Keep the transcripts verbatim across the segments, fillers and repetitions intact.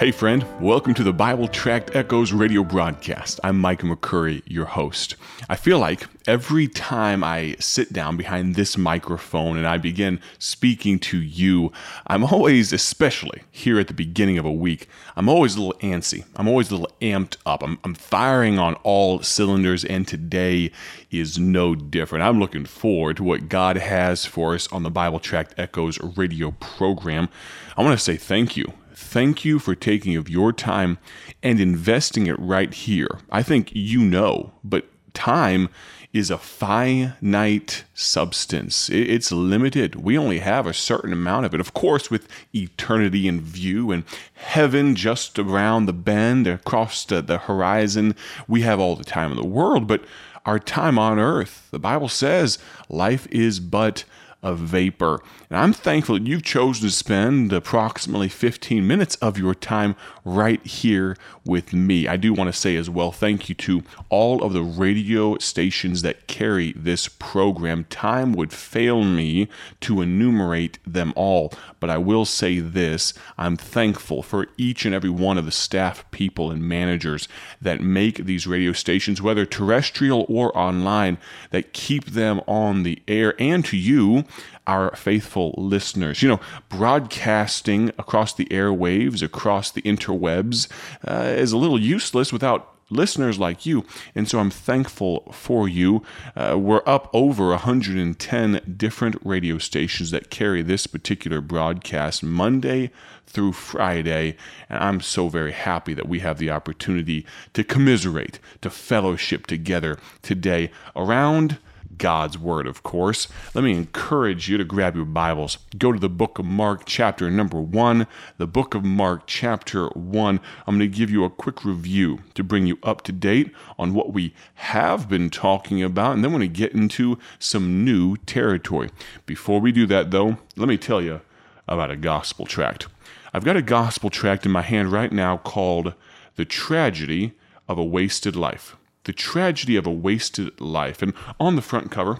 Hey friend, welcome to the Bible Tract Echoes radio broadcast. I'm Mike McCurry, your host. I feel like every time I sit down behind this microphone and I begin speaking to you, I'm always, especially here at the beginning of a week, I'm always a little antsy. I'm always a little amped up. I'm, I'm firing on all cylinders, and today is no different. I'm looking forward to what God has for us on the Bible Tract Echoes radio program. I want to say thank you. Thank you for taking of your time and investing it right here. I think you know, but time is a finite substance. It's limited. We only have a certain amount of it. Of course, with eternity in view and heaven just around the bend, across the horizon, we have all the time in the world, but our time on earth, the Bible says, life is but a vapor. And I'm thankful that you've chosen to spend approximately fifteen minutes of your time right here with me. I do want to say as well, thank you to all of the radio stations that carry this program. Time would fail me to enumerate them all, but I will say this, I'm thankful for each and every one of the staff people and managers that make these radio stations, whether terrestrial or online, that keep them on the air, and to you, our faithful listeners. You know, broadcasting across the airwaves, across the interwebs, uh, is a little useless without listeners like you, and so I'm thankful for you. Uh, we're up over one hundred ten different radio stations that carry this particular broadcast Monday through Friday, and I'm so very happy that we have the opportunity to commiserate, to fellowship together today around God's Word, of course. Let me encourage you to grab your Bibles. Go to the book of Mark, chapter number one. The book of Mark, chapter one. I'm going to give you a quick review to bring you up to date on what we have been talking about, and then we're going to get into some new territory. Before we do that, though, let me tell you about a gospel tract. I've got a gospel tract in my hand right now called The Tragedy of a Wasted Life. The Tragedy of a Wasted Life. And on the front cover,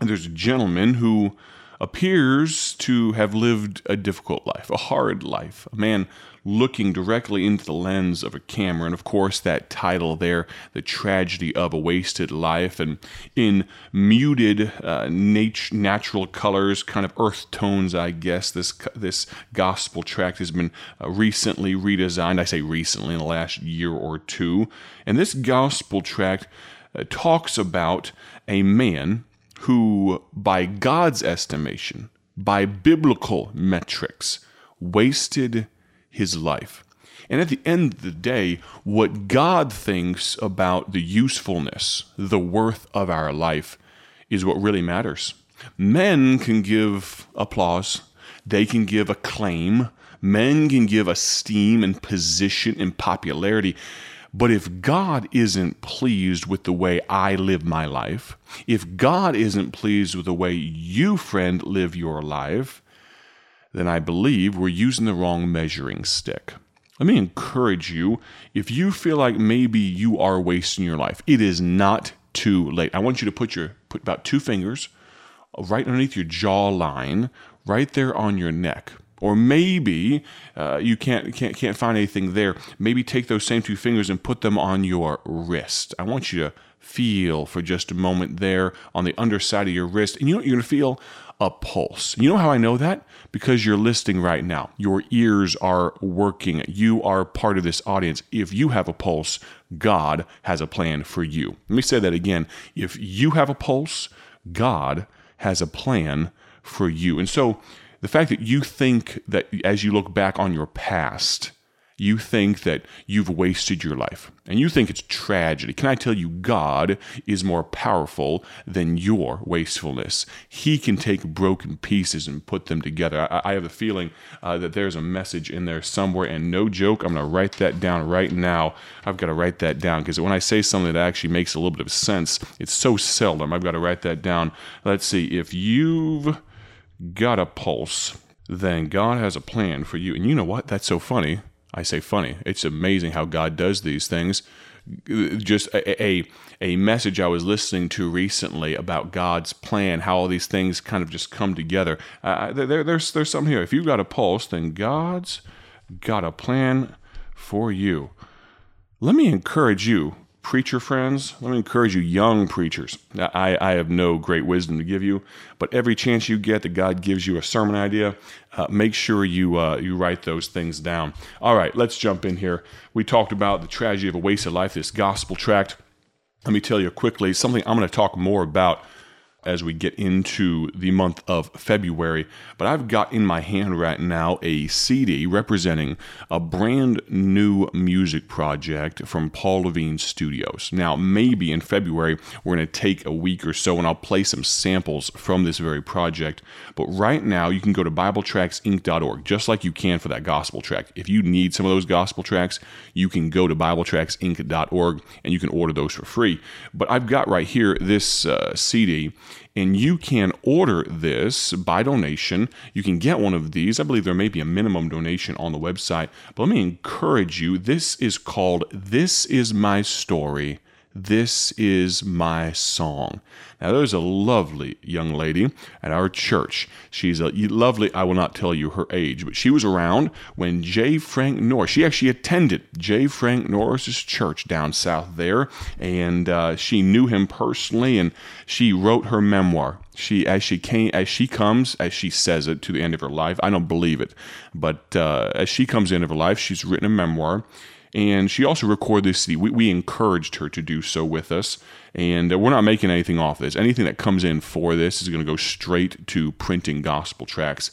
there's a gentleman who appears to have lived a difficult life, a hard life, a man looking directly into the lens of a camera. And of course, that title there, The Tragedy of a Wasted Life, and in muted uh, nat- natural colors, kind of earth tones, I guess, this this gospel tract has been uh, recently redesigned. I say recently, in the last year or two. And this gospel tract uh, talks about a man who, by God's estimation, by biblical metrics, wasted his life. And at the end of the day, what God thinks about the usefulness, the worth of our life, is what really matters. Men can give applause. They can give acclaim. Men can give esteem and position and popularity. But if God isn't pleased with the way I live my life, if God isn't pleased with the way you, friend, live your life, then I believe we're using the wrong measuring stick. Let me encourage you, if you feel like maybe you are wasting your life, it is not too late. I want you to put your put about two fingers right underneath your jawline, right there on your neck. Or maybe uh, you can't can't can't find anything there. Maybe take those same two fingers and put them on your wrist. I want you to feel for just a moment there on the underside of your wrist. And you know what you're going to feel? A pulse. You know how I know that? Because you're listening right now. Your ears are working. You are part of this audience. If you have a pulse, God has a plan for you. Let me say that again. If you have a pulse, God has a plan for you. And so, the fact that you think that as you look back on your past, you think that you've wasted your life, and you think it's tragedy. Can I tell you, God is more powerful than your wastefulness. He can take broken pieces and put them together. I, I have a feeling uh, that there's a message in there somewhere, and no joke, I'm going to write that down right now. I've got to write that down, because when I say something that actually makes a little bit of sense, it's so seldom. I've got to write that down. Let's see, if you've got a pulse, then God has a plan for you. And you know what? That's so funny. I say funny. It's amazing how God does these things. Just a, a a message I was listening to recently about God's plan, how all these things kind of just come together. Uh, there, there's there's something here. If you've got a pulse, then God's got a plan for you. Let me encourage you, preacher friends, let me encourage you, young preachers. Now, I, I have no great wisdom to give you, but every chance you get that God gives you a sermon idea, uh, make sure you uh, you write those things down. All right, let's jump in here. We talked about The Tragedy of a Wasted Life, this gospel tract. Let me tell you quickly something I'm going to talk more about as we get into the month of February. But I've got in my hand right now a C D representing a brand new music project from Paul Levine Studios. Now, maybe in February, we're going to take a week or so and I'll play some samples from this very project. But right now, you can go to Bible Tracts Inc dot org, just like you can for that gospel tract. If you need some of those gospel tracts, you can go to Bible Tracts Inc dot org and you can order those for free. But I've got right here this uh, C D. And you can order this by donation. You can get one of these. I believe there may be a minimum donation on the website. But let me encourage you. This is called This Is My Story. This Is My Song. Now, there's a lovely young lady at our church. She's a lovely, I will not tell you her age, but she was around when J. Frank Norris, she actually attended J. Frank Norris's church down south there, and uh, she knew him personally, and she wrote her memoir. She, as she came, as she comes, as she says it, to the end of her life. I don't believe it, but uh, as she comes to the end of her life, she's written a memoir. And she also recorded this C D. We, we encouraged her to do so with us. And we're not making anything off this. Anything that comes in for this is going to go straight to printing gospel tracts.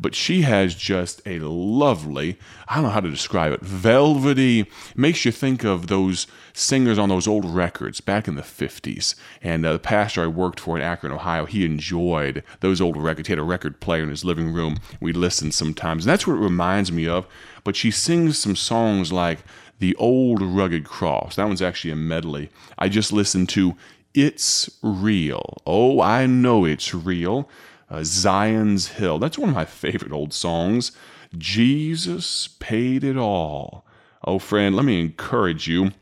But she has just a lovely, I don't know how to describe it, velvety, makes you think of those singers on those old records back in the fifties. And uh, the pastor I worked for in Akron, Ohio, he enjoyed those old records. He had a record player in his living room. We listened sometimes. And that's what it reminds me of. But she sings some songs like The Old Rugged Cross. That one's actually a medley. I just listened to It's Real. Oh, I know it's real. Uh, Zion's Hill. That's one of my favorite old songs. Jesus Paid It All. Oh, friend, let me encourage you.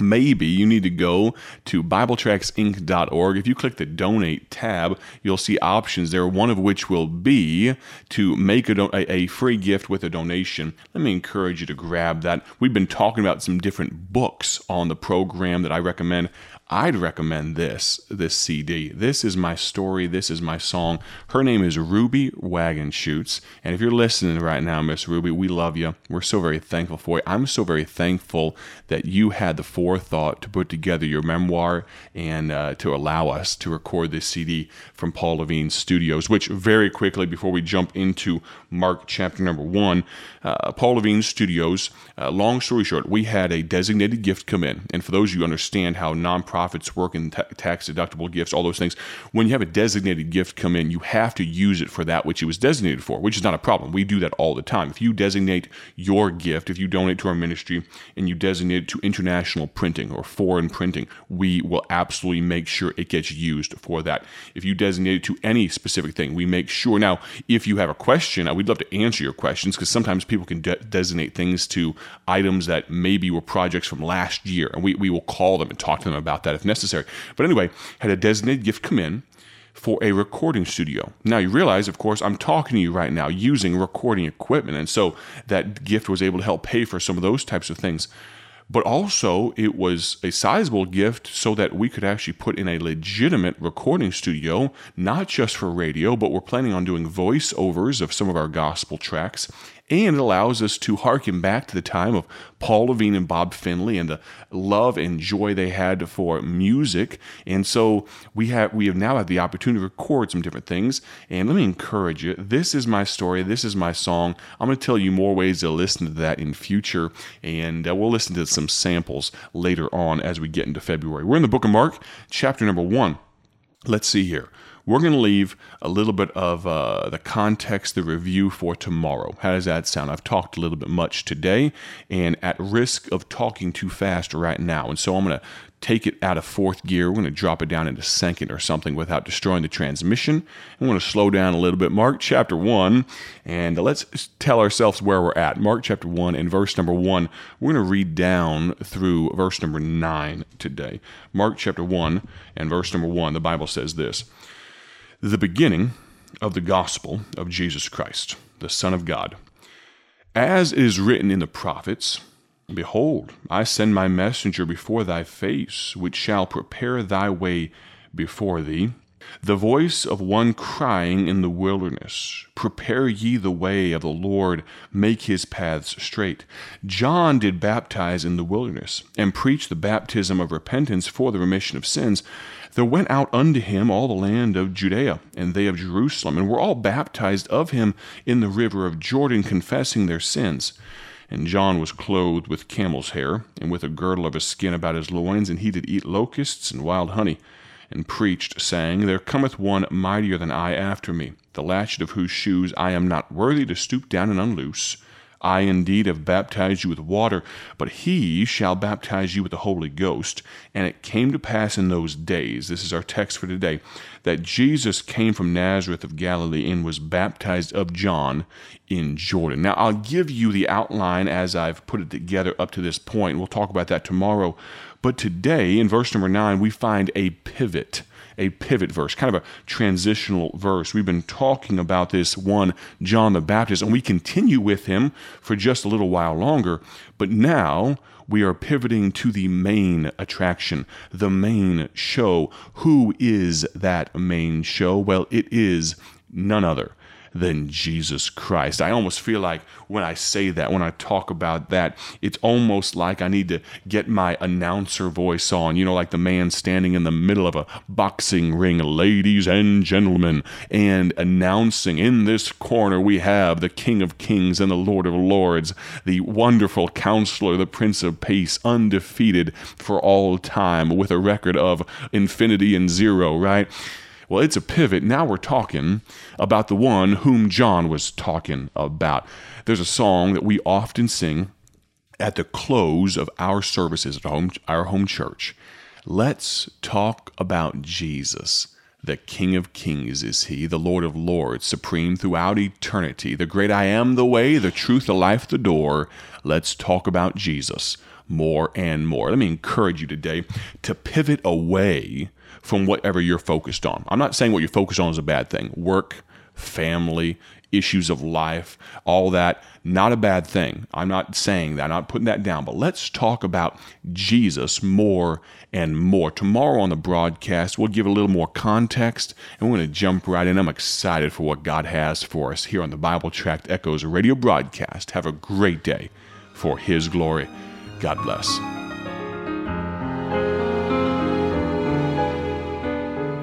Maybe you need to go to Bible Tracts Inc dot org. If you click the Donate tab, you'll see options there, one of which will be to make a, do- a, a free gift with a donation. Let me encourage you to grab that. We've been talking about some different books on the program that I recommend. I'd recommend this, this C D. This Is My Story. This Is My Song. Her name is Ruby Wagon Shoots. And if you're listening right now, Miss Ruby, we love you. We're so very thankful for you. I'm so very thankful that you had the forethought to put together your memoir and uh, to allow us to record this C D from Paul Levine Studios, which very quickly, before we jump into Mark chapter number one, uh, Paul Levine Studios, uh, long story short, we had a designated gift come in. And for those of you who understand how nonprofit profits work and t- tax-deductible gifts, all those things. When you have a designated gift come in, you have to use it for that which it was designated for, which is not a problem. We do that all the time. If you designate your gift, if you donate to our ministry and you designate it to international printing or foreign printing, we will absolutely make sure it gets used for that. If you designate it to any specific thing, we make sure. Now, if you have a question, we'd love to answer your questions because sometimes people can de- designate things to items that maybe were projects from last year, and we, we will call them and talk to them about that. That if necessary. But anyway, had a designated gift come in for a recording studio. Now you realize, of course, I'm talking to you right now using recording equipment. And so that gift was able to help pay for some of those types of things. But also it was a sizable gift so that we could actually put in a legitimate recording studio, not just for radio, but we're planning on doing voiceovers of some of our gospel tracks. And it allows us to harken back to the time of Paul Levine and Bob Finley and the love and joy they had for music. And so we have we have now had the opportunity to record some different things. And let me encourage you. This Is My Story. This Is My Song. I'm going to tell you more ways to listen to that in future. And uh, we'll listen to some samples later on as we get into February. We're in the book of Mark, chapter number one. Let's see here. We're going to leave a little bit of uh, the context, the review for tomorrow. How does that sound? I've talked a little bit much today and at risk of talking too fast right now. And so I'm going to take it out of fourth gear. We're going to drop it down into second or something without destroying the transmission. I'm going to slow down a little bit. Mark chapter one, and let's tell ourselves where we're at. Mark chapter one and verse number one. We're going to read down through verse number nine today. Mark chapter one and verse number one. The Bible says this. The beginning of the gospel of Jesus Christ, the Son of God. As it is written in the prophets, Behold, I send my messenger before thy face, which shall prepare thy way before thee. The voice of one crying in the wilderness, prepare ye the way of the Lord, make his paths straight. John did baptize in the wilderness, and preach the baptism of repentance for the remission of sins. There went out unto him all the land of Judea, and they of Jerusalem, and were all baptized of him in the river of Jordan, confessing their sins. And John was clothed with camel's hair, and with a girdle of a skin about his loins, and he did eat locusts and wild honey. And preached, saying, There cometh one mightier than I after me, the latchet of whose shoes I am not worthy to stoop down and unloose. I indeed have baptized you with water, but he shall baptize you with the Holy Ghost. And it came to pass in those days, this is our text for today, that Jesus came from Nazareth of Galilee and was baptized of John in Jordan. Now, I'll give you the outline as I've put it together up to this point. We'll talk about that tomorrow. But today, in verse number nine, we find a pivot, a pivot verse, kind of a transitional verse. We've been talking about this one, John the Baptist, and we continue with him for just a little while longer. But now we are pivoting to the main attraction, the main show. Who is that main show? Well, it is none other than Jesus Christ. I almost feel like when I say that, when I talk about that, it's almost like I need to get my announcer voice on, you know, like the man standing in the middle of a boxing ring, ladies and gentlemen, and announcing, in this corner we have the King of Kings and the Lord of Lords, the wonderful counselor, the Prince of Peace, undefeated for all time with a record of infinity and zero, right? Well, it's a pivot. Now we're talking about the one whom John was talking about. There's a song that we often sing at the close of our services at home, our home church. Let's talk about Jesus. The King of Kings is he, the Lord of Lords, supreme throughout eternity. The great I am, the way, the truth, the life, the door. Let's talk about Jesus more and more. Let me encourage you today to pivot away from whatever you're focused on. I'm not saying what you're focused on is a bad thing. Work, family, issues of life, all that, not a bad thing. I'm not saying that. I'm not putting that down. But let's talk about Jesus more and more. Tomorrow on the broadcast, we'll give a little more context, and we're going to jump right in. I'm excited for what God has for us here on the Bible Tract Echoes radio broadcast. Have a great day for His glory. God bless.